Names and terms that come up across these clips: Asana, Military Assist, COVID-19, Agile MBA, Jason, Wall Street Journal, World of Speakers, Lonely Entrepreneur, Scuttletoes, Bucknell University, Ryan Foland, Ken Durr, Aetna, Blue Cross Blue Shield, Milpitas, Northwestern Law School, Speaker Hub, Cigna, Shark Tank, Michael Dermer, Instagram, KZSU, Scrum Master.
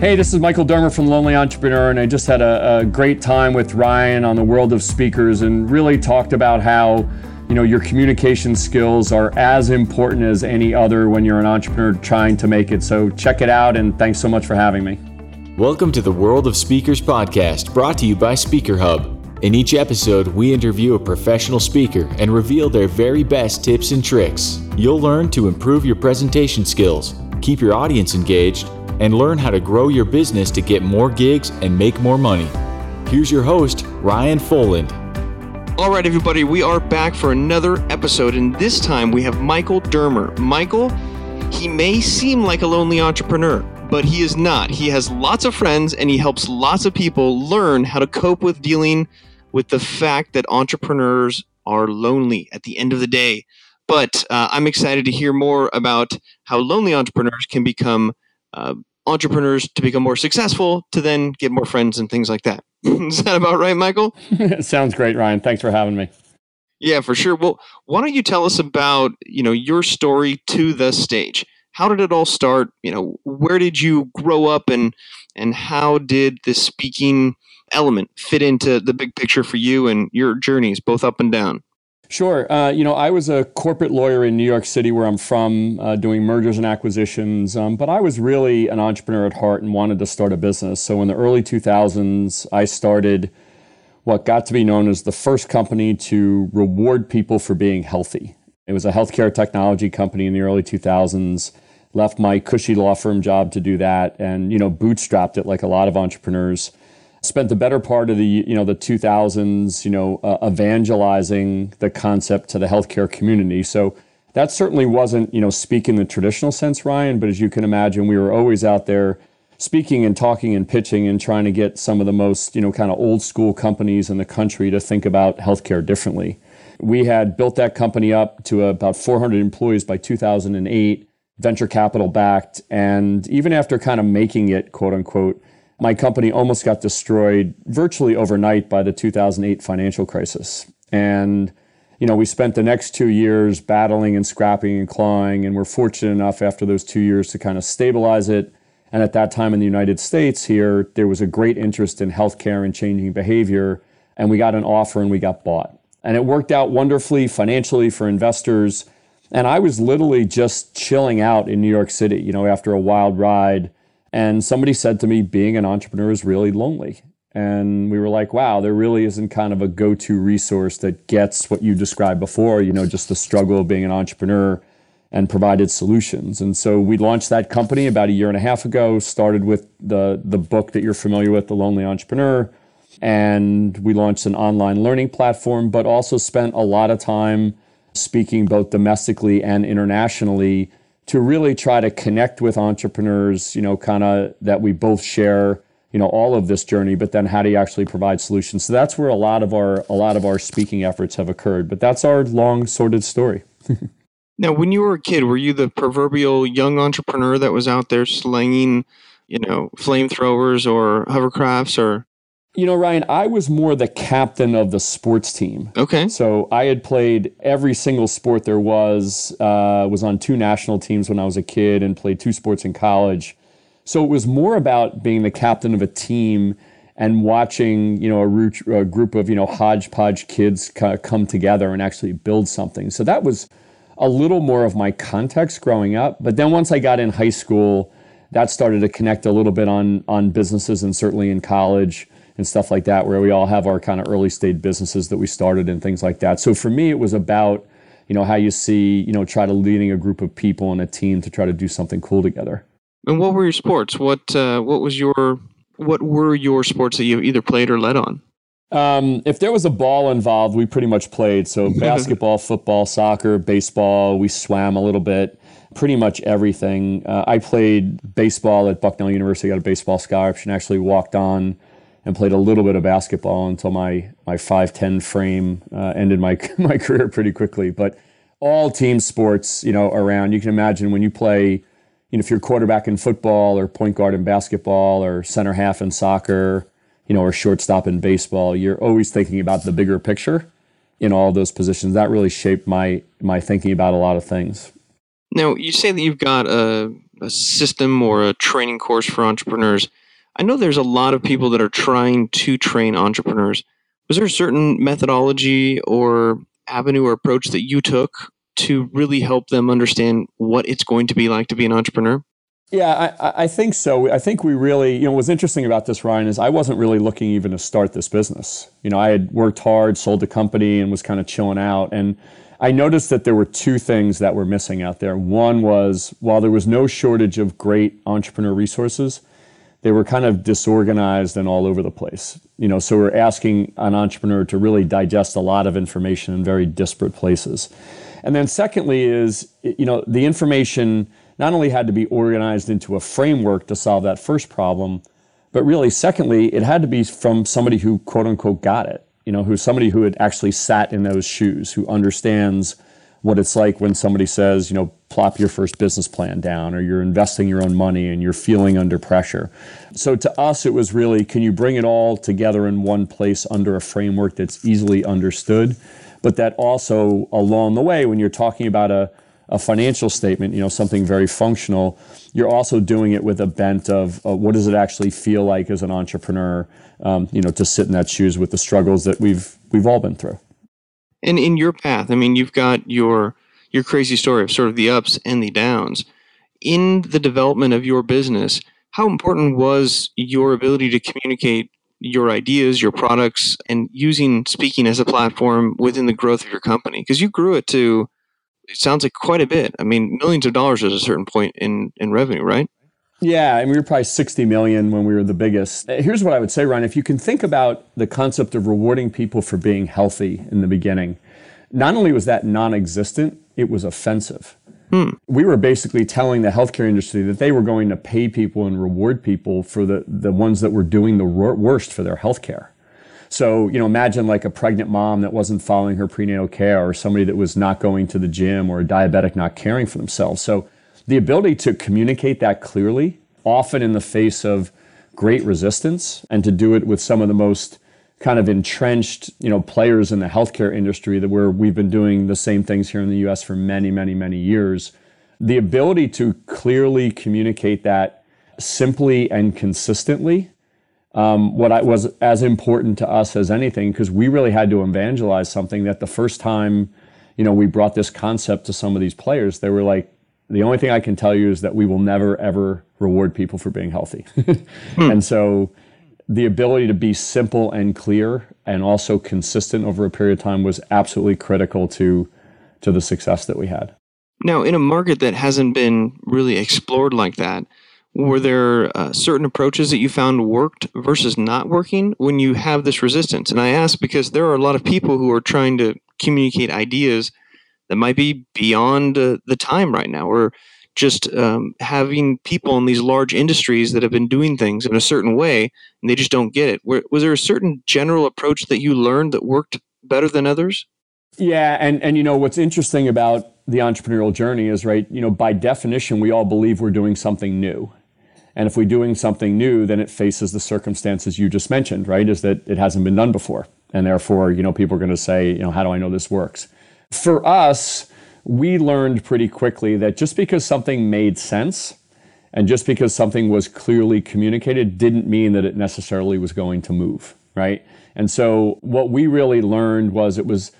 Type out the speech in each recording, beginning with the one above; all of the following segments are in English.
Hey, this is Michael Dermer from Lonely Entrepreneur, and I just had a great time with Ryan on the World of Speakers and really talked about how, you know, your communication skills are as important as any other when you're an entrepreneur trying to make it. So check it out, and thanks so much for having me. Welcome to the World of Speakers podcast, brought to you by Speaker Hub. In each episode, we interview a professional speaker and reveal their very best tips and tricks you'll learn to improve your presentation skills, keep your audience engaged, and learn how to grow your business to get more gigs and make more money. Here's your host, Ryan Foland. All right, everybody, we are back for another episode, and this time we have Michael Dermer. Michael, he may seem like a lonely entrepreneur, but he is not. He has lots of friends, and he helps lots of people learn how to cope with dealing with the fact that entrepreneurs are lonely at the end of the day. But I'm excited to hear more about how lonely entrepreneurs can become entrepreneurs to become more successful, to then get more friends and things like that. Is that about right, Michael? Sounds great, Ryan. Thanks for having me. Yeah, for sure. Well, why don't you tell us about, you know, your story to the stage? How did it all start? You know, where did you grow up, and how did the speaking element fit into the big picture for you and your journeys, both up and down? Sure. I was a corporate lawyer in New York City, where I'm from, doing mergers and acquisitions. But I was really an entrepreneur at heart and wanted to start a business. So in the early 2000s, I started what got to be known as the first company to reward people for being healthy. It was a healthcare technology company in the early 2000s. Left my cushy law firm job to do that, and, you know, bootstrapped it like a lot of entrepreneurs. Spent the better part of the 2000s, evangelizing the concept to the healthcare community. So that certainly wasn't, speaking in the traditional sense, Ryan, but as you can imagine, we were always out there speaking and talking and pitching and trying to get some of the most, kind of old school companies in the country to think about healthcare differently. We had built that company up to about 400 employees by 2008, venture capital backed. And even after kind of making it, quote unquote, my company almost got destroyed virtually overnight by the 2008 financial crisis. And, we spent the next 2 years battling and scrapping and clawing, and we're fortunate enough after those 2 years to kind of stabilize it. And at that time in the United States here, there was a great interest in healthcare and changing behavior, and we got an offer and we got bought. And it worked out wonderfully financially for investors. And I was literally just chilling out in New York City, after a wild ride. And somebody said to me, being an entrepreneur is really lonely. And we were like, wow, there really isn't kind of a go-to resource that gets what you described before, just the struggle of being an entrepreneur, and provided solutions. And so we launched that company about a year and a half ago, started with the book that you're familiar with, The Lonely Entrepreneur. And we launched an online learning platform, but also spent a lot of time speaking both domestically and internationally to really try to connect with entrepreneurs, kind of that we both share, all of this journey, but then how do you actually provide solutions? So that's where a lot of our speaking efforts have occurred, but that's our long sordid story. Now, when you were a kid, were you the proverbial young entrepreneur that was out there slinging, flamethrowers or hovercrafts or? Ryan, I was more the captain of the sports team. Okay. So I had played every single sport there was on two national teams when I was a kid and played two sports in college. So it was more about being the captain of a team and watching, a group of, hodgepodge kids come together and actually build something. So that was a little more of my context growing up. But then once I got in high school, that started to connect a little bit on businesses, and certainly in college and stuff like that, where we all have our kind of early stage businesses that we started and things like that. So for me, it was about, how you see, try to leading a group of people and a team to try to do something cool together. And what were your sports? What were your sports that you either played or led on? If there was a ball involved, we pretty much played. So basketball, football, soccer, baseball, we swam a little bit. Pretty much everything. I played baseball at Bucknell University, got a baseball scholarship, and actually walked on and played a little bit of basketball until my 5'10 frame ended my career pretty quickly. But all team sports, around. You can imagine when you play, if you're quarterback in football or point guard in basketball or center half in soccer, or shortstop in baseball, you're always thinking about the bigger picture in all those positions. That really shaped my thinking about a lot of things. Now, you say that you've got a a system or a training course for entrepreneurs. I know there's a lot of people that are trying to train entrepreneurs. Was there a certain methodology or avenue or approach that you took to really help them understand what it's going to be like to be an entrepreneur? Yeah, I think so. I think we really, what's interesting about this, Ryan, is I wasn't really looking even to start this business. I had worked hard, sold the company, and was kind of chilling out. And I noticed that there were two things that were missing out there. One was, while there was no shortage of great entrepreneur resources, they were kind of disorganized and all over the place. So we're asking an entrepreneur to really digest a lot of information in very disparate places. And then secondly is, the information not only had to be organized into a framework to solve that first problem, but really, secondly, it had to be from somebody who, quote unquote, got it, who's somebody who had actually sat in those shoes, who understands what it's like when somebody says, plop your first business plan down, or you're investing your own money and you're feeling under pressure. So to us, it was really, can you bring it all together in one place under a framework that's easily understood, but that also along the way, when you're talking about a financial statement, something very functional, you're also doing it with a bent of what does it actually feel like as an entrepreneur, to sit in that shoes with the struggles that we've all been through. And in your path, you've got your crazy story of sort of the ups and the downs. In the development of your business, how important was your ability to communicate your ideas, your products, and using speaking as a platform within the growth of your company? Because you grew it to, it sounds like quite a bit. Millions of dollars at a certain point in revenue, right? Yeah, we were probably $60 million when we were the biggest. Here's what I would say, Ryan. If you can think about the concept of rewarding people for being healthy in the beginning, not only was that non-existent, it was offensive. We were basically telling the healthcare industry that they were going to pay people and reward people for the ones that were doing the worst for their healthcare. So, imagine like a pregnant mom that wasn't following her prenatal care, or somebody that was not going to the gym, or a diabetic not caring for themselves. So the ability to communicate that clearly, often in the face of great resistance, and to do it with some of the most kind of entrenched, players in the healthcare industry that we've been doing the same things here in the U.S. for many, many, many years. The ability to clearly communicate that simply and consistently was as important to us as anything, because we really had to evangelize something that the first time, we brought this concept to some of these players, they were like, the only thing I can tell you is that we will never, ever reward people for being healthy. And so the ability to be simple and clear and also consistent over a period of time was absolutely critical to the success that we had. Now, in a market that hasn't been really explored like that, were there certain approaches that you found worked versus not working when you have this resistance? And I ask because there are a lot of people who are trying to communicate ideas that might be beyond the time right now, or just having people in these large industries that have been doing things in a certain way, and they just don't get it. Was there a certain general approach that you learned that worked better than others? Yeah, and what's interesting about the entrepreneurial journey is, right, by definition, we all believe we're doing something new. And if we're doing something new, then it faces the circumstances you just mentioned, right, is that it hasn't been done before. And therefore, people are going to say, how do I know this works? For us, we learned pretty quickly that just because something made sense and just because something was clearly communicated didn't mean that it necessarily was going to move, right? And so what we really learned was it was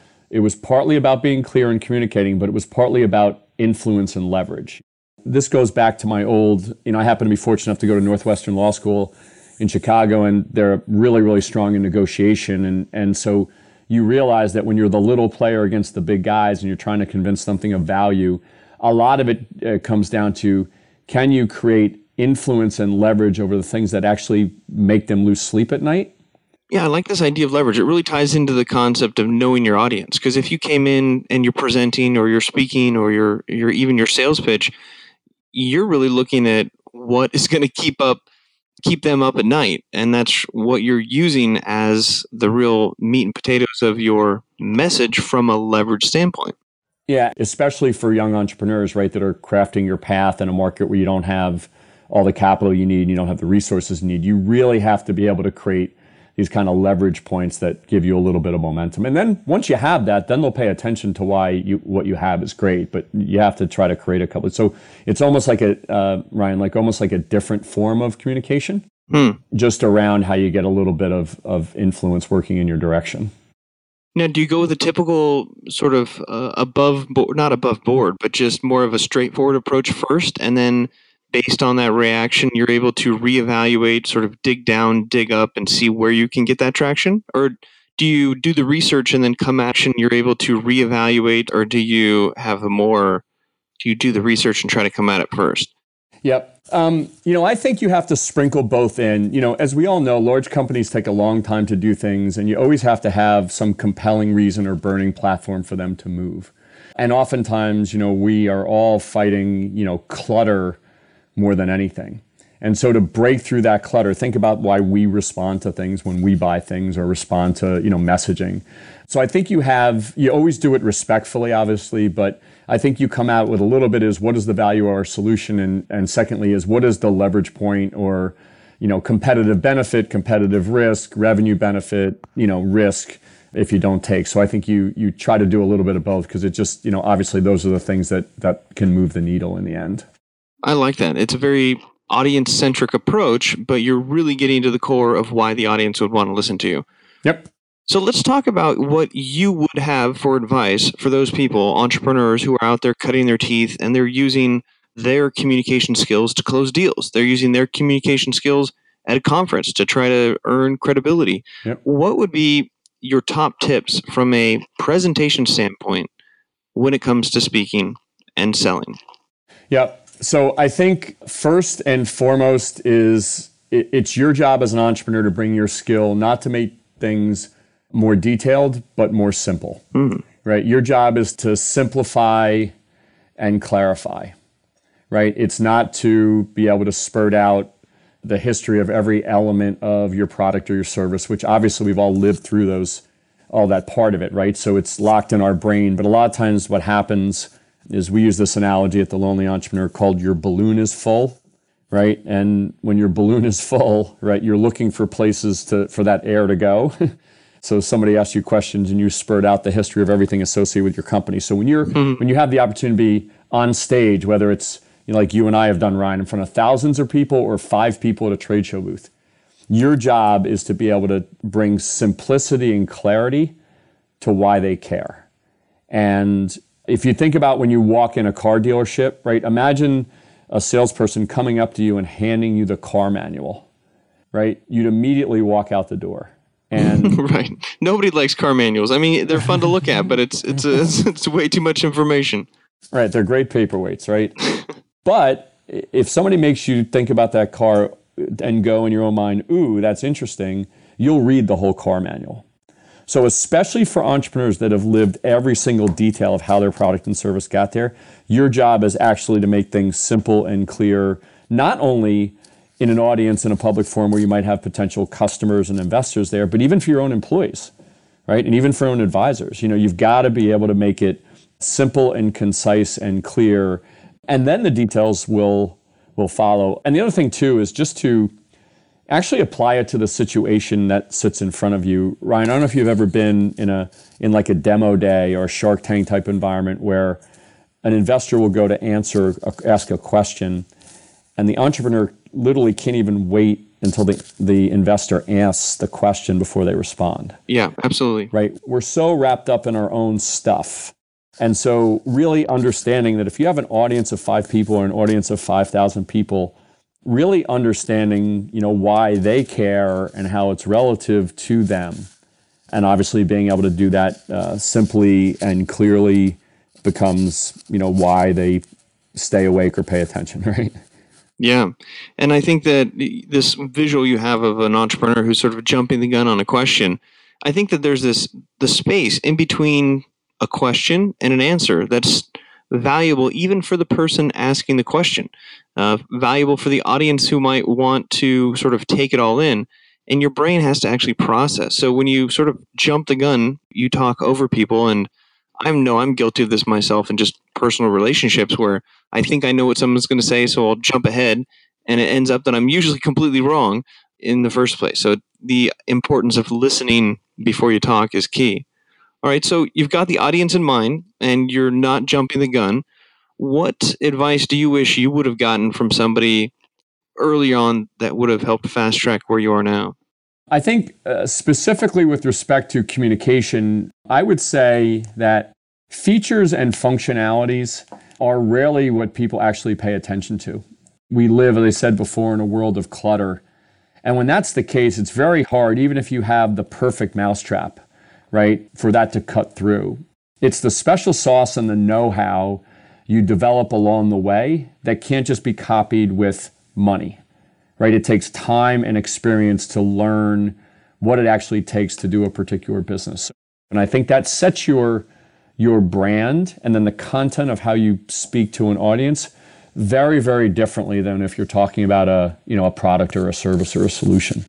partly about being clear and communicating, but it was partly about influence and leverage. This goes back to my old, I happen to be fortunate enough to go to Northwestern Law School in Chicago, and they're really, really strong in negotiation. And so you realize that when you're the little player against the big guys and you're trying to convince something of value, a lot of it comes down to, can you create influence and leverage over the things that actually make them lose sleep at night? Yeah, I like this idea of leverage. It really ties into the concept of knowing your audience. Because if you came in and you're presenting or you're speaking or you're even your sales pitch, you're really looking at what is going to keep them up at night. And that's what you're using as the real meat and potatoes of your message from a leverage standpoint. Yeah, especially for young entrepreneurs, right, that are crafting your path in a market where you don't have all the capital you need, you don't have the resources you need. You really have to be able to create these kind of leverage points that give you a little bit of momentum. And then once you have that, then they'll pay attention to why what you have is great, but you have to try to create a couple. So it's almost like a, Ryan, like almost like a different form of communication, just around how you get a little bit of influence working in your direction. Now, do you go with a typical sort of not above board, but just more of a straightforward approach first, and then based on that reaction, you're able to reevaluate, sort of dig down, dig up, and see where you can get that traction? Or do you do the research and then come action, you're able to reevaluate, or do you have do you do the research and try to come at it first? Yep. I think you have to sprinkle both in. You know, as we all know, large companies take a long time to do things, and you always have to have some compelling reason or burning platform for them to move. And oftentimes, you know, we are all fighting, you know, clutter more than anything. And so to break through that clutter, think about why we respond to things when we buy things or respond to, you know, messaging. So I think you always do it respectfully, obviously, but I think you come out with a little bit is what is the value of our solution? And secondly is what is the leverage point or, you know, competitive benefit, competitive risk, revenue benefit, you know, risk if you don't take. So I think you try to do a little bit of both because it just, you know, obviously those are the things that can move the needle in the end. I like that. It's a very audience-centric approach, but you're really getting to the core of why the audience would want to listen to you. Yep. So let's talk about what you would have for advice for those people, entrepreneurs who are out there cutting their teeth and they're using their communication skills to close deals. They're using their communication skills at a conference to try to earn credibility. Yep. What would be your top tips from a presentation standpoint when it comes to speaking and selling? Yep. So I think first and foremost is it's your job as an entrepreneur to bring your skill, not to make things more detailed, but more simple, right? Your job is to simplify and clarify, right? It's not to be able to spurt out the history of every element of your product or your service, which obviously we've all lived through all that part of it, right? So it's locked in our brain. But a lot of times what happens is we use this analogy at the Lonely Entrepreneur called your balloon is full, right? And when your balloon is full, right, you're looking for places for that air to go. So somebody asks you questions and you spurt out the history of everything associated with your company. So when you have the opportunity on stage, whether it's, you know, like you and I have done, Ryan, in front of thousands of people or 5 people at a trade show booth, your job is to be able to bring simplicity and clarity to why they care. And if you think about when you walk in a car dealership, right? Imagine a salesperson coming up to you and handing you the car manual, right? You'd immediately walk out the door. And right. Nobody likes car manuals. I mean, they're fun to look at, but it's way too much information. Right. They're great paperweights, right? But if somebody makes you think about that car and go in your own mind, ooh, that's interesting, you'll read the whole car manual. So especially for entrepreneurs that have lived every single detail of how their product and service got there, your job is actually to make things simple and clear, not only in an audience in a public forum where you might have potential customers and investors there, but even for your own employees, right? And even for your own advisors. You know, you've got to be able to make it simple and concise and clear, and then the details will follow. And the other thing too is just to actually apply it to the situation that sits in front of you. Ryan, I don't know if you've ever been in like a demo day or a Shark Tank type environment where an investor will go to ask a question, and the entrepreneur literally can't even wait until the investor asks the question before they respond. Yeah, absolutely. Right? We're so wrapped up in our own stuff. And so really understanding that if you have an audience of 5 people or an audience of 5,000 people, really understanding, you know, why they care and how it's relative to them. And obviously being able to do that simply and clearly becomes, you know, why they stay awake or pay attention, right? Yeah. And I think that this visual you have of an entrepreneur who's sort of jumping the gun on a question, I think that there's the space in between a question and an answer that's valuable even for the person asking the question, valuable for the audience who might want to sort of take it all in, and your brain has to actually process. So when you sort of jump the gun, you talk over people, and I'm guilty of this myself in just personal relationships where I think I know what someone's going to say, so I'll jump ahead, and it ends up that I'm usually completely wrong in the first place. So the importance of listening before you talk is key. All right, so you've got the audience in mind and you're not jumping the gun. What advice do you wish you would have gotten from somebody early on that would have helped fast track where you are now? I think specifically with respect to communication, I would say that features and functionalities are rarely what people actually pay attention to. We live, as I said before, in a world of clutter. And when that's the case, it's very hard, even if you have the perfect mousetrap, right, for that to cut through. It's the special sauce and the know-how you develop along the way that can't just be copied with money, right? It takes time and experience to learn what it actually takes to do a particular business. And I think that sets your brand and then the content of how you speak to an audience very, very differently than if you're talking about a product or a service or a solution.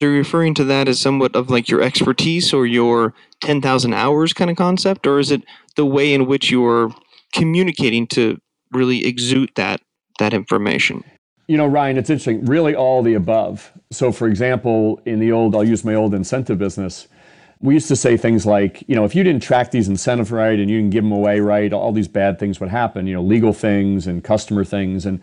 You're referring to that as somewhat of like your expertise or your 10,000 hours kind of concept, or is it the way in which you're communicating to really exude that information? You know, Ryan, it's interesting, really all the above. So for example, in I'll use my old incentive business, we used to say things like, you know, if you didn't track these incentives right and you didn't give them away right, all these bad things would happen, you know, legal things and customer things. And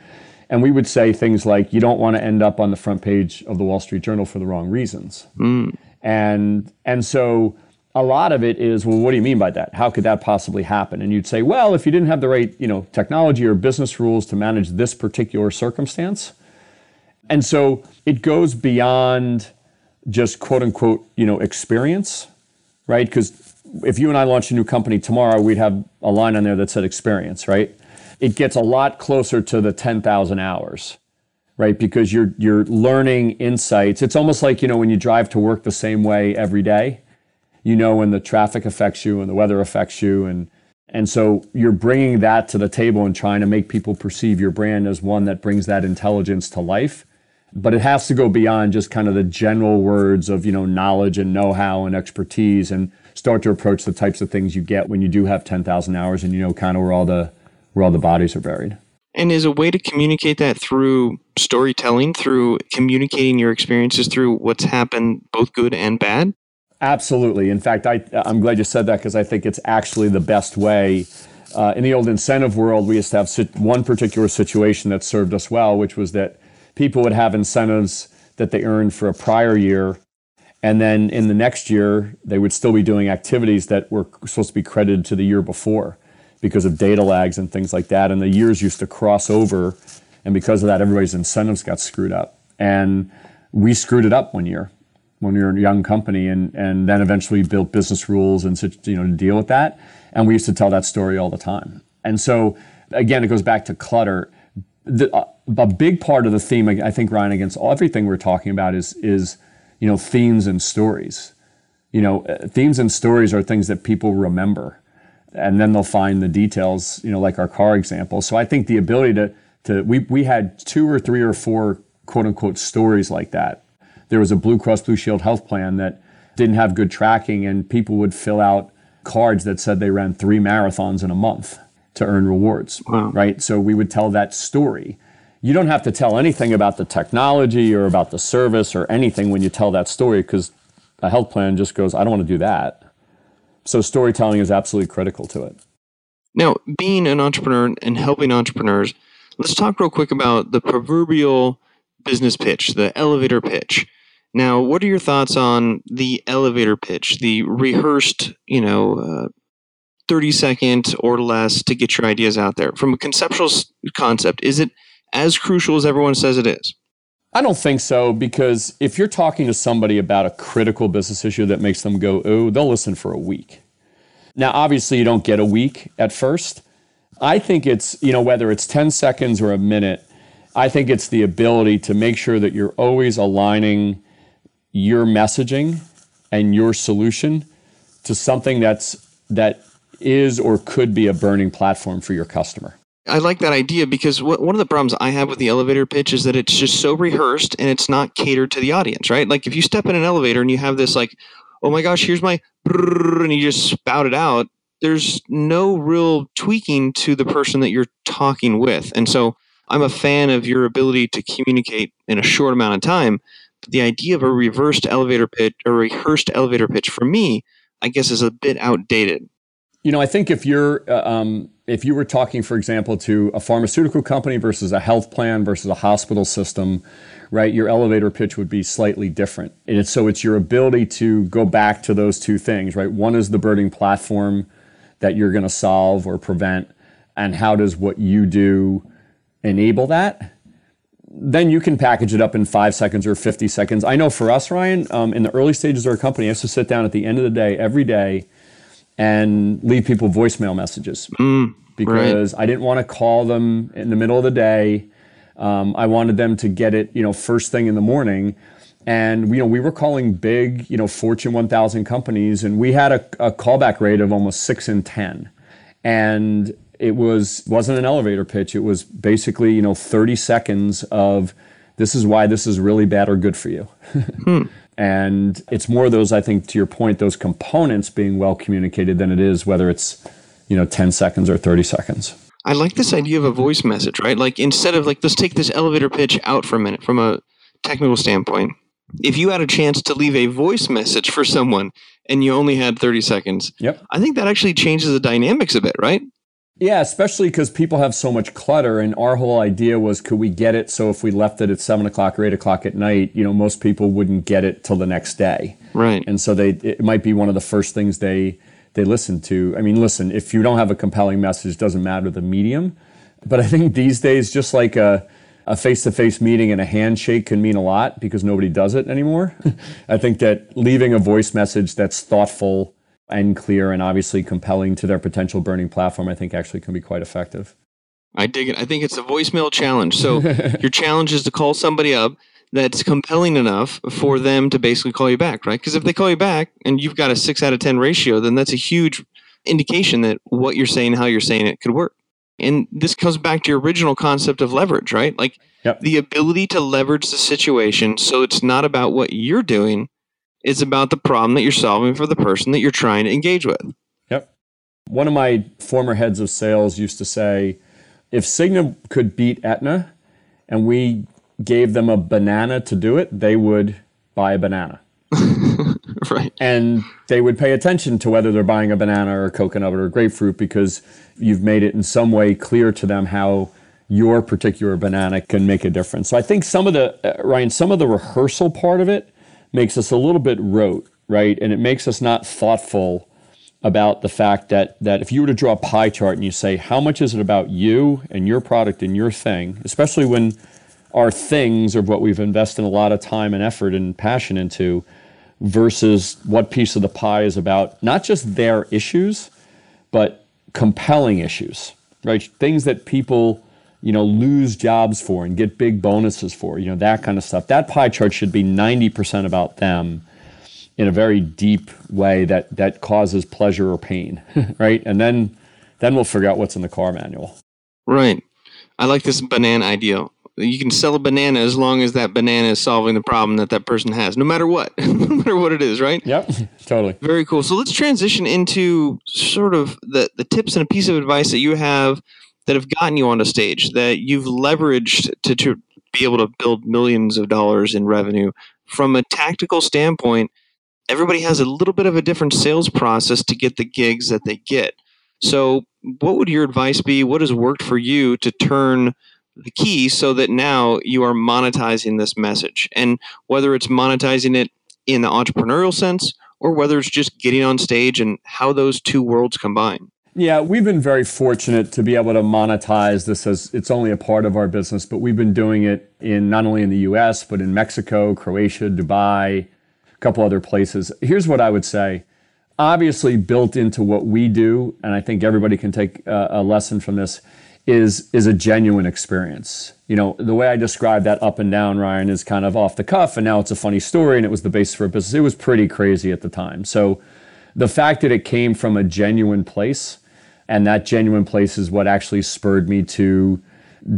we would say things like, you don't want to end up on the front page of the Wall Street Journal for the wrong reasons. Mm. And so a lot of it is, well, what do you mean by that? How could that possibly happen? And you'd say, well, if you didn't have the right, you know, technology or business rules to manage this particular circumstance. And so it goes beyond just quote unquote, you know, experience, right? Because if you and I launched a new company tomorrow, we'd have a line on there that said experience, right? It gets a lot closer to the 10,000 hours, right? Because you're learning insights. It's almost like, you know, when you drive to work the same way every day, you know, when the traffic affects you and the weather affects you. And so you're bringing that to the table and trying to make people perceive your brand as one that brings that intelligence to life. But it has to go beyond just kind of the general words of, you know, knowledge and know-how and expertise, and start to approach the types of things you get when you do have 10,000 hours and you know kind of where all the bodies are buried. And is a way to communicate that through storytelling, through communicating your experiences through what's happened, both good and bad? Absolutely. In fact, I'm glad you said that, because I think it's actually the best way. In the old incentive world, we used to have one particular situation that served us well, which was that people would have incentives that they earned for a prior year. And then in the next year, they would still be doing activities that were supposed to be credited to the year before, because of data lags and things like that. And the years used to cross over. And because of that, everybody's incentives got screwed up. And we screwed it up one year when we were a young company, and then eventually built business rules and such, you know, to deal with that. And we used to tell that story all the time. And so, again, it goes back to clutter. A big part of the theme, I think, Ryan, against everything we're talking about is, you know, themes and stories. You know, themes and stories are things that people remember. And then they'll find the details, you know, like our car example. So I think the ability we had 2 or 3 or 4 quote unquote stories like that. There was a Blue Cross Blue Shield health plan that didn't have good tracking, and people would fill out cards that said they ran 3 marathons in a month to earn rewards, wow, right? So we would tell that story. You don't have to tell anything about the technology or about the service or anything when you tell that story, because a health plan just goes, I don't want to do that. So storytelling is absolutely critical to it. Now, being an entrepreneur and helping entrepreneurs, let's talk real quick about the proverbial business pitch, the elevator pitch. Now, what are your thoughts on the elevator pitch, the rehearsed, you know, 30-second or less to get your ideas out there? From a conceptual concept, is it as crucial as everyone says it is? I don't think so, because if you're talking to somebody about a critical business issue that makes them go, ooh, they'll listen for a week. Now, obviously, you don't get a week at first. I think it's, you know, whether it's 10 seconds or a minute, I think it's the ability to make sure that you're always aligning your messaging and your solution to something that is or could be a burning platform for your customer. I like that idea, because one of the problems I have with the elevator pitch is that it's just so rehearsed and it's not catered to the audience, right? Like if you step in an elevator and you have this like, oh my gosh, here's my, and you just spout it out, there's no real tweaking to the person that you're talking with. And so I'm a fan of your ability to communicate in a short amount of time, The idea of a reversed elevator pitch or rehearsed elevator pitch for me, I guess, is a bit outdated. You know, I think if you're if you were talking, for example, to a pharmaceutical company versus a health plan versus a hospital system, right, your elevator pitch would be slightly different. And it's, so it's your ability to go back to those two things, right? One is the burning platform that you're going to solve or prevent, and how does what you do enable that? Then you can package it up in 5 seconds or 50 seconds. I know for us, Ryan, in the early stages of our company, I used to sit down at the end of the day every day and leave people voicemail messages because I didn't want to call them in the middle of the day. I wanted them to get it, you know, first thing in the morning. And, you know, we were calling big, you know, Fortune 1000 companies, and we had a callback rate of almost 6 in 10. And it wasn't an elevator pitch. It was basically, you know, 30 seconds of this is why this is really bad or good for you. And it's more of those, I think, to your point, those components being well communicated than it is whether it's, you know, 10 seconds or 30 seconds. I like this idea of a voice message, right? Like, instead of like, let's take this elevator pitch out for a minute from a technical standpoint. If you had a chance to leave a voice message for someone and you only had 30 seconds, I think that actually changes the dynamics a bit, right? Yeah, especially because people have so much clutter, and our whole idea was, could we get it so if we left it at 7 o'clock or 8 o'clock at night, you know, most people wouldn't get it till the next day. Right. And so it might be one of the first things they listen to. I mean, listen, if you don't have a compelling message, it doesn't matter the medium. But I think these days, just like a face-to-face meeting and a handshake can mean a lot because nobody does it anymore. I think that leaving a voice message that's thoughtful and clear and obviously compelling to their potential burning platform, I think actually can be quite effective. I dig it. I think it's a voicemail challenge. So your challenge is to call somebody up that's compelling enough for them to basically call you back, right? Because if they call you back and you've got a 6 out of 10 ratio, then that's a huge indication that what you're saying, how you're saying it could work. And this comes back to your original concept of leverage, right? Like the ability to leverage the situation so it's not about what you're doing, it's about the problem that you're solving for the person that you're trying to engage with. Yep. One of my former heads of sales used to say, if Cigna could beat Aetna and we gave them a banana to do it, they would buy a banana. Right. And they would pay attention to whether they're buying a banana or a coconut or a grapefruit because you've made it in some way clear to them how your particular banana can make a difference. So I think some of the, Ryan, some of the rehearsal part of it makes us a little bit rote, right? And it makes us not thoughtful about the fact that if you were to draw a pie chart and you say, how much is it about you and your product and your thing, especially when our things are what we've invested a lot of time and effort and passion into, versus what piece of the pie is about not just their issues, but compelling issues, right? Things that people, you know, lose jobs for and get big bonuses for, you know, that kind of stuff. That pie chart should be 90% about them in a very deep way that causes pleasure or pain, right? And then we'll figure out what's in the car manual. Right. I like this banana idea. You can sell a banana as long as that banana is solving the problem that person has, no matter what, no matter what it is, right? Yep, totally. Very cool. So let's transition into sort of the tips and a piece of advice that you have that have gotten you onto stage, that you've leveraged to be able to build millions of dollars in revenue. From a tactical standpoint, everybody has a little bit of a different sales process to get the gigs that they get. So what would your advice be? What has worked for you to turn the key so that now you are monetizing this message? And whether it's monetizing it in the entrepreneurial sense or whether it's just getting on stage and how those two worlds combine. Yeah, we've been very fortunate to be able to monetize this as it's only a part of our business, but we've been doing it in not only in the US, but in Mexico, Croatia, Dubai, a couple other places. Here's what I would say. Obviously, built into what we do, and I think everybody can take a lesson from this, is a genuine experience. You know, the way I described that up and down, Ryan, is kind of off the cuff, and now it's a funny story, and it was the basis for a business. It was pretty crazy at the time. So the fact that it came from a genuine place, and that genuine place is what actually spurred me to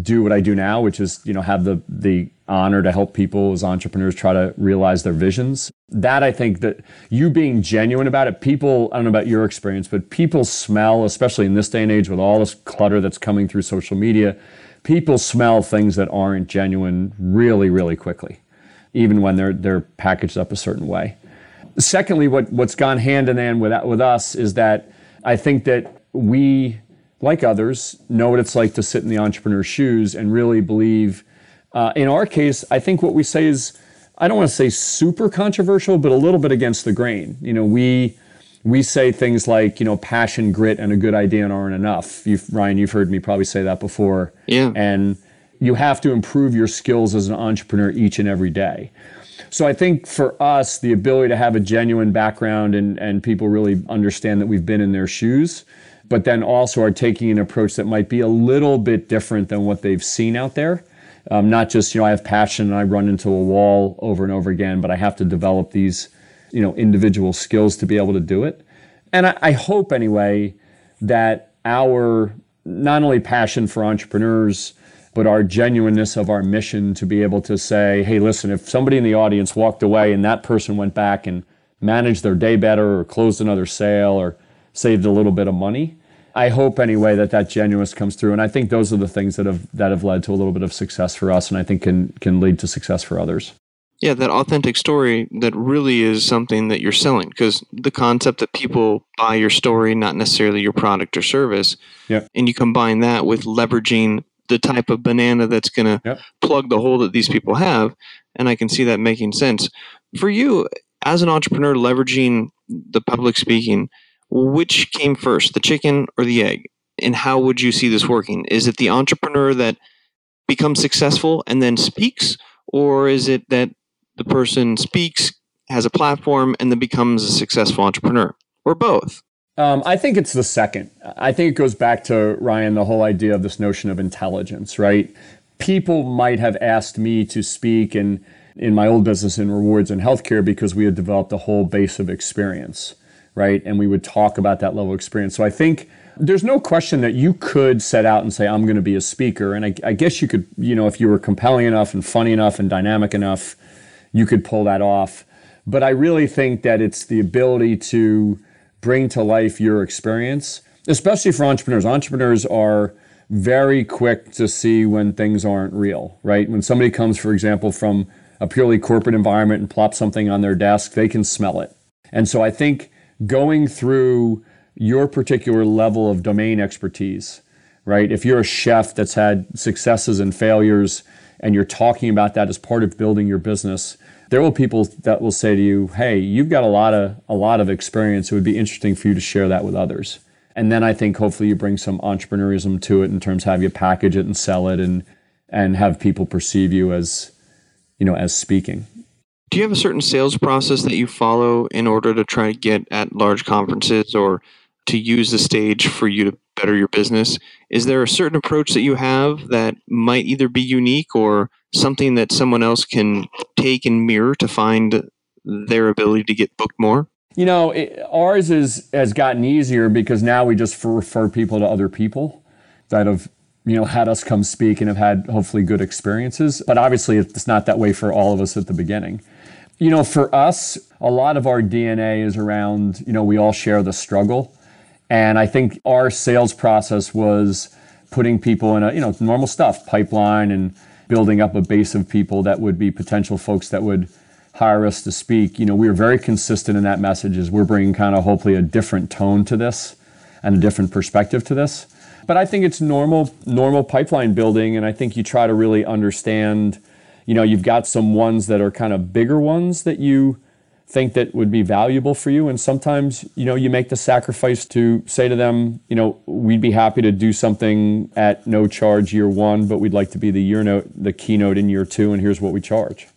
do what I do now, which is, you know, have the honor to help people as entrepreneurs try to realize their visions. That, I think, that you being genuine about it, people, I don't know about your experience, but people smell, especially in this day and age with all this clutter that's coming through social media, people smell things that aren't genuine really, really quickly. even when they're packaged up a certain way. Secondly, what's gone hand in hand with us is that I think that we, like others, know what it's like to sit in the entrepreneur's shoes and really believe. In our case, I think what we say is, I don't want to say super controversial, but a little bit against the grain. You know, we say things like, you know, passion, grit, and a good idea aren't enough. Ryan, you've heard me probably say that before. Yeah. And you have to improve your skills as an entrepreneur each and every day. So I think for us, the ability to have a genuine background and people really understand that we've been in their shoes, but then also are taking an approach that might be a little bit different than what they've seen out there. Not just, you know, I have passion and I run into a wall over and over again, but I have to develop these, you know, individual skills to be able to do it. And I hope anyway that our not only passion for entrepreneurs, but our genuineness of our mission to be able to say, hey, listen, if somebody in the audience walked away and that person went back and managed their day better or closed another sale or saved a little bit of money, I hope anyway that genuineness comes through. And I think those are the things that have led to a little bit of success for us, and I think can lead to success for others. Yeah, that authentic story that really is something that you're selling, because the concept that people buy your story, not necessarily your product or service, yep. And you combine that with leveraging the type of banana that's going to yep. plug the hole that these people have. And I can see that making sense. For you, as an entrepreneur, leveraging the public speaking, which came first, the chicken or the egg? And how would you see this working? Is it the entrepreneur that becomes successful and then speaks? Or is it that the person speaks, has a platform, and then becomes a successful entrepreneur? Or both? I think it's the second. I think it goes back to, Ryan, the whole idea of this notion of intelligence, right? People might have asked me to speak in my old business in rewards and healthcare because we had developed a whole base of experience, right? And we would talk about that level of experience. So I think there's no question that you could set out and say, I'm going to be a speaker. And I guess you could, you know, if you were compelling enough and funny enough and dynamic enough, you could pull that off. But I really think that it's the ability to bring to life your experience, especially for entrepreneurs. Entrepreneurs are very quick to see when things aren't real, right? When somebody comes, for example, from a purely corporate environment and plops something on their desk, they can smell it. And so I think going through your particular level of domain expertise, right? If you're a chef that's had successes and failures and you're talking about that as part of building your business, there will be people that will say to you, hey, you've got a lot of experience. It would be interesting for you to share that with others. And then I think hopefully you bring some entrepreneurism to it in terms of how you package it and sell it and have people perceive you as, you know, as speaking. Do you have a certain sales process that you follow in order to try to get at large conferences or to use the stage for you to better your business? Is there a certain approach that you have that might either be unique or something that someone else can take and mirror to find their ability to get booked more? You know, ours has gotten easier because now we just refer people to other people that have, you know, had us come speak and have had hopefully good experiences. But obviously, it's not that way for all of us at the beginning. You know, for us, a lot of our DNA is around, you know, we all share the struggle. And I think our sales process was putting people in a, you know, normal stuff, pipeline and building up a base of people that would be potential folks that would hire us to speak. You know, we were very consistent in that message is we're bringing kind of hopefully a different tone to this and a different perspective to this. But I think it's normal pipeline building. And I think you try to really understand, you know, you've got some ones that are kind of bigger ones that you think that would be valuable for you. And sometimes, you know, you make the sacrifice to say to them, you know, we'd be happy to do something at no charge year one, but we'd like to be the keynote in year two, and here's what we charge.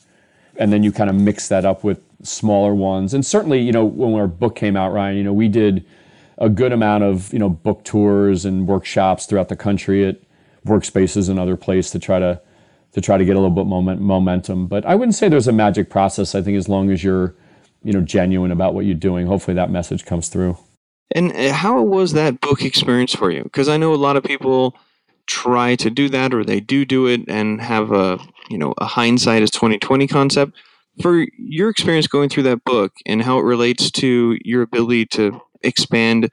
And then you kind of mix that up with smaller ones. And certainly, you know, when our book came out, Ryan, you know, we did a good amount of, you know, book tours and workshops throughout the country at workspaces and other places to try to get a little bit momentum. But I wouldn't say there's a magic process. I think as long as you're, you know, genuine about what you're doing, hopefully that message comes through. And how was that book experience for you? Because I know a lot of people try to do that, or they do it and have a, you know, a hindsight is 20/20 concept. For your experience going through that book and how it relates to your ability to expand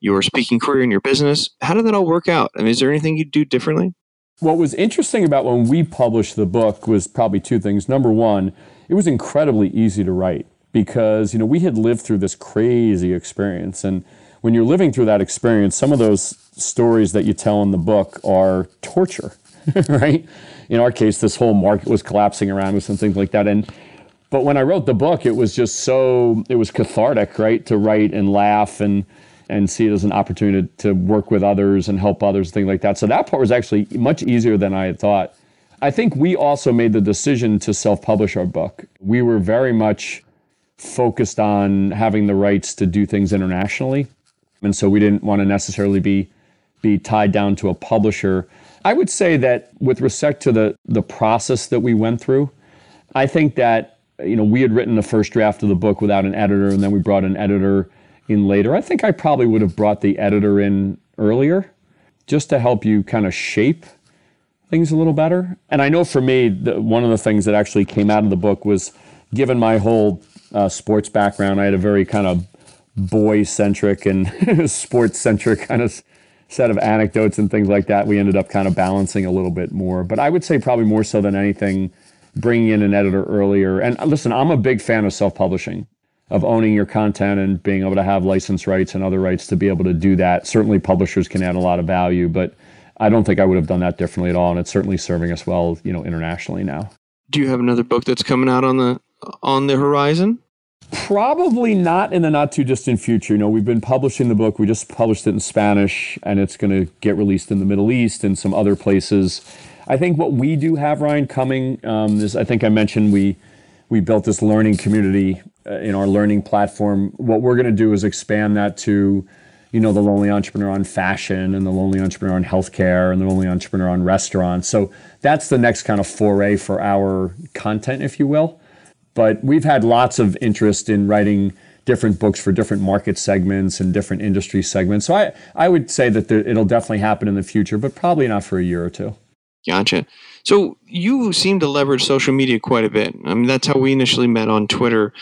your speaking career and your business, how did that all work out? I mean, is there anything you do differently? What was interesting about when we published the book was probably two things. Number one, It was incredibly easy to write because, you know, we had lived through this crazy experience. And when you're living through that experience, some of those stories that you tell in the book are torture, right? In our case, this whole market was collapsing around us and things like that. But when I wrote the book, it was just so, it was cathartic, right? To write and laugh and see it as an opportunity to work with others and help others, things like that. So that part was actually much easier than I had thought. I think we also made the decision to self-publish our book. We were very much focused on having the rights to do things internationally. And so we didn't want to necessarily be tied down to a publisher. I would say that with respect to the process that we went through, I think that, you know, we had written the first draft of the book without an editor, and then we brought an editor in later. I think I probably would have brought the editor in earlier just to help you kind of shape things a little better. And I know for me, one of the things that actually came out of the book was, given my whole sports background, I had a very kind of boy-centric and sports-centric kind of set of anecdotes and things like that. We ended up kind of balancing a little bit more. But I would say probably more so than anything, bringing in an editor earlier. And listen, I'm a big fan of self-publishing, of owning your content and being able to have license rights and other rights to be able to do that. Certainly publishers can add a lot of value, but I don't think I would have done that differently at all. And it's certainly serving us well, you know, internationally now. Do you have another book that's coming out on the horizon? Probably not in the not too distant future. You know, we've been publishing the book. We just published it in Spanish, and it's going to get released in the Middle East and some other places. I think what we do have, Ryan, coming is, I think I mentioned we built this learning community in our learning platform. What we're going to do is expand that to, you know, the Lonely Entrepreneur on fashion and the Lonely Entrepreneur on healthcare and the Lonely Entrepreneur on restaurants. So that's the next kind of foray for our content, if you will. But we've had lots of interest in writing different books for different market segments and different industry segments. So I would say that it'll definitely happen in the future, but probably not for a year or two. Gotcha. So you seem to leverage social media quite a bit. I mean, that's how we initially met on Twitter.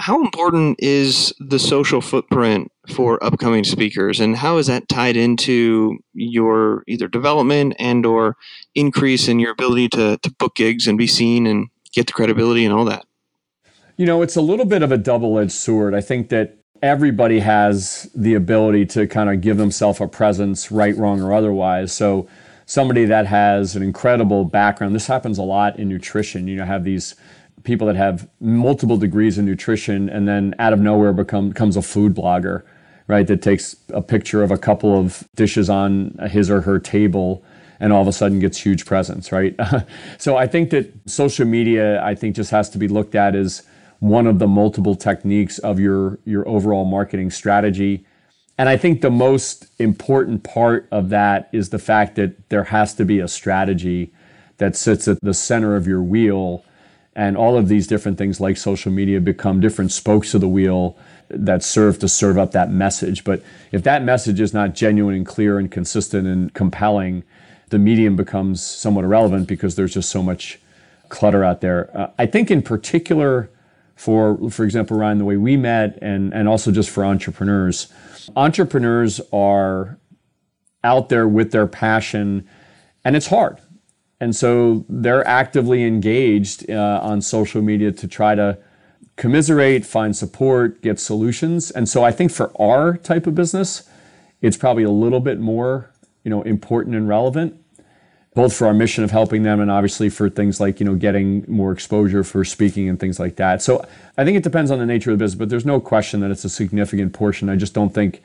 How important is the social footprint for upcoming speakers, and how is that tied into your either development and or increase in your ability to book gigs and be seen and get the credibility and all that? You know, it's a little bit of a double-edged sword. I think that everybody has the ability to kind of give themselves a presence, right, wrong, or otherwise. So somebody that has an incredible background, this happens a lot in nutrition. You know, have these people that have multiple degrees in nutrition and then out of nowhere becomes a food blogger, right? That takes a picture of a couple of dishes on his or her table and all of a sudden gets huge presence, right? So I think that social media, I think, just has to be looked at as one of the multiple techniques of your overall marketing strategy. And I think the most important part of that is the fact that there has to be a strategy that sits at the center of your wheel. And all of these different things like social media become different spokes of the wheel that serve to serve up that message. But if that message is not genuine and clear and consistent and compelling, the medium becomes somewhat irrelevant because there's just so much clutter out there. I think in particular, for example, Ryan, the way we met and also just for entrepreneurs. Entrepreneurs are out there with their passion, and it's hard. And so they're actively engaged on social media to try to commiserate, find support, get solutions. And so I think for our type of business, it's probably a little bit more, you know, important and relevant, both for our mission of helping them and obviously for things like, you know, getting more exposure for speaking and things like that. So I think it depends on the nature of the business, but there's no question that it's a significant portion. I just don't think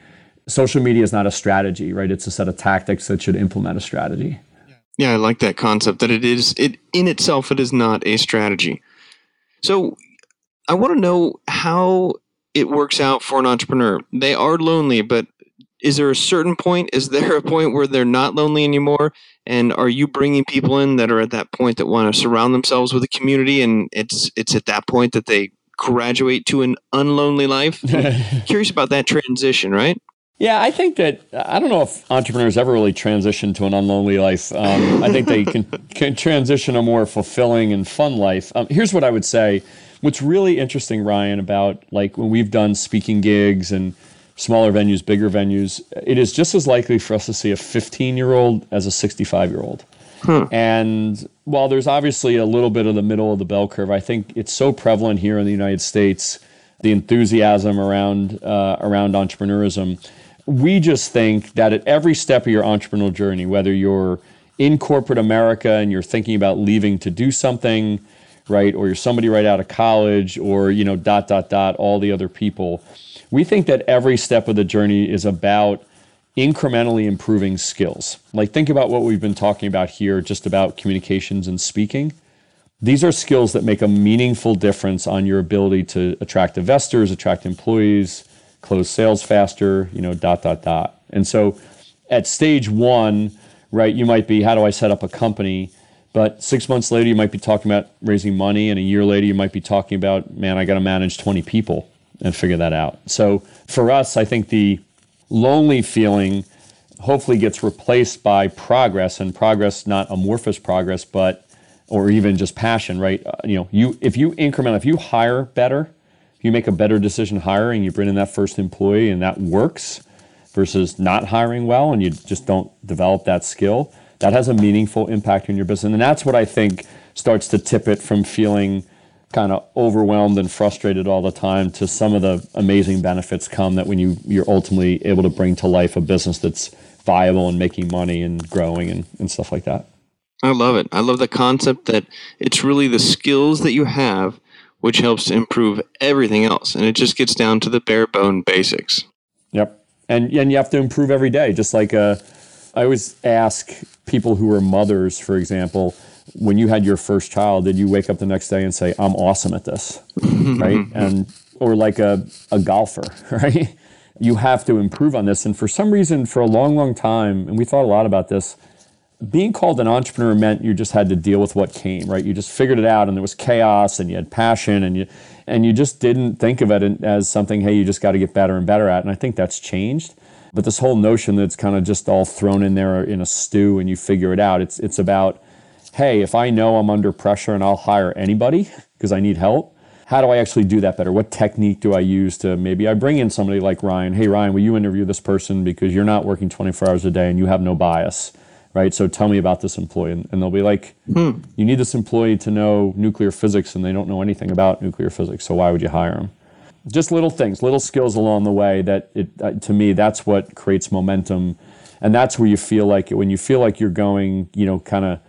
social media is not a strategy, right? It's a set of tactics that should implement a strategy. Yeah, I like that concept that it is not a strategy. So I want to know how it works out for an entrepreneur. They are lonely, but is there a point where they're not lonely anymore? And are you bringing people in that are at that point that want to surround themselves with a community? And it's at that point that they graduate to an unlonely life? Curious about that transition, right? Yeah, I think that, I don't know if entrepreneurs ever really transition to an unlonely life. I think they can transition to a more fulfilling and fun life. Here's what I would say. What's really interesting, Ryan, about like when we've done speaking gigs and smaller venues, bigger venues, it is just as likely for us to see a 15-year-old as a 65-year-old. And while there's obviously a little bit of the middle of the bell curve, I think it's so prevalent here in the United States, the enthusiasm around entrepreneurism. We just think that at every step of your entrepreneurial journey, whether you're in corporate America and you're thinking about leaving to do something, right, or you're somebody right out of college, or, you know, all the other people, we think that every step of the journey is about incrementally improving skills. Like, think about what we've been talking about here, just about communications and speaking. These are skills that make a meaningful difference on your ability to attract investors, attract employees, close sales faster, you know, And so at stage one, right, you might be, how do I set up a company? But 6 months later, you might be talking about raising money. And a year later, you might be talking about, man, I got to manage 20 people and figure that out. So for us, I think the lonely feeling hopefully gets replaced by progress, and progress, not amorphous progress, but, or even just passion, right? You know, if you hire better, you make a better decision hiring, you bring in that first employee and that works versus not hiring well and you just don't develop that skill, that has a meaningful impact on your business. And that's what I think starts to tip it from feeling kind of overwhelmed and frustrated all the time to some of the amazing benefits come that when you're ultimately able to bring to life a business that's viable and making money and growing and stuff like that. I love it. I love the concept that it's really the skills that you have which helps to improve everything else. And it just gets down to the bare bone basics. Yep. And you have to improve every day. Just like I always ask people who are mothers, for example, when you had your first child, did you wake up the next day and say, I'm awesome at this, right? Or like a golfer, right? You have to improve on this. And for some reason, for a long, long time, and we thought a lot about this, being called an entrepreneur meant you just had to deal with what came, right? You just figured it out and there was chaos and you had passion and you just didn't think of it as something, hey, you just got to get better and better at. And I think that's changed. But this whole notion that's kind of just all thrown in there in a stew and you figure it out, it's about, hey, if I know I'm under pressure and I'll hire anybody because I need help, how do I actually do that better? What technique do I use to maybe I bring in somebody like Ryan. Hey, Ryan, will you interview this person because you're not working 24 hours a day and you have no bias, right? So tell me about this employee. And they'll be like, you need this employee to know nuclear physics and they don't know anything about nuclear physics. So why would you hire them? Just little things, little skills along the way that to me, that's what creates momentum. And that's where you feel like when you feel like you're going, you know, kind of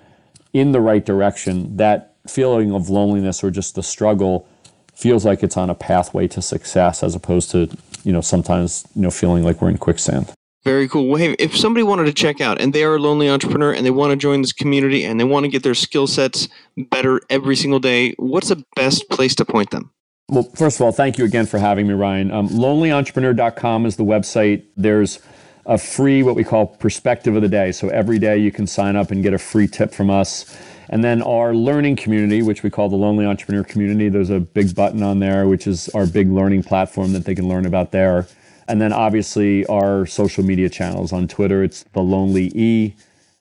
in the right direction, that feeling of loneliness or just the struggle feels like it's on a pathway to success as opposed to, you know, sometimes, you know, feeling like we're in quicksand. Very cool. Well, hey, if somebody wanted to check out and they are a lonely entrepreneur and they want to join this community and they want to get their skill sets better every single day, what's the best place to point them? Well, first of all, thank you again for having me, Ryan. LonelyEntrepreneur.com is the website. There's a free, what we call perspective of the day. So every day you can sign up and get a free tip from us. And then our learning community, which we call the Lonely Entrepreneur Community, there's a big button on there, which is our big learning platform that they can learn about there. And then obviously our social media channels on Twitter, it's The Lonely E,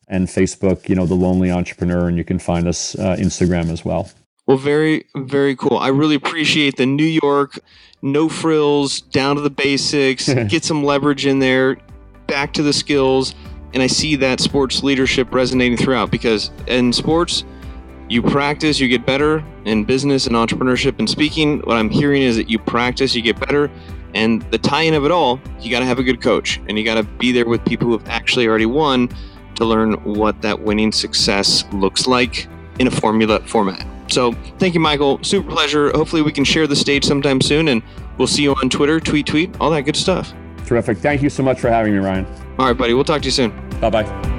and Facebook, you know, The Lonely Entrepreneur, and you can find us Instagram as well. Well, very, very cool. I really appreciate the New York, no frills, down to the basics, get some leverage in there, back to the skills. And I see that sports leadership resonating throughout because in sports, you practice, you get better. In business and entrepreneurship and speaking, what I'm hearing is that you practice, you get better. And the tie-in of it all, you got to have a good coach and you got to be there with people who have actually already won to learn what that winning success looks like in a formula format. So thank you, Michael. Super pleasure. Hopefully we can share the stage sometime soon and we'll see you on Twitter, tweet, all that good stuff. Terrific. Thank you so much for having me, Ryan. All right, buddy. We'll talk to you soon. Bye-bye.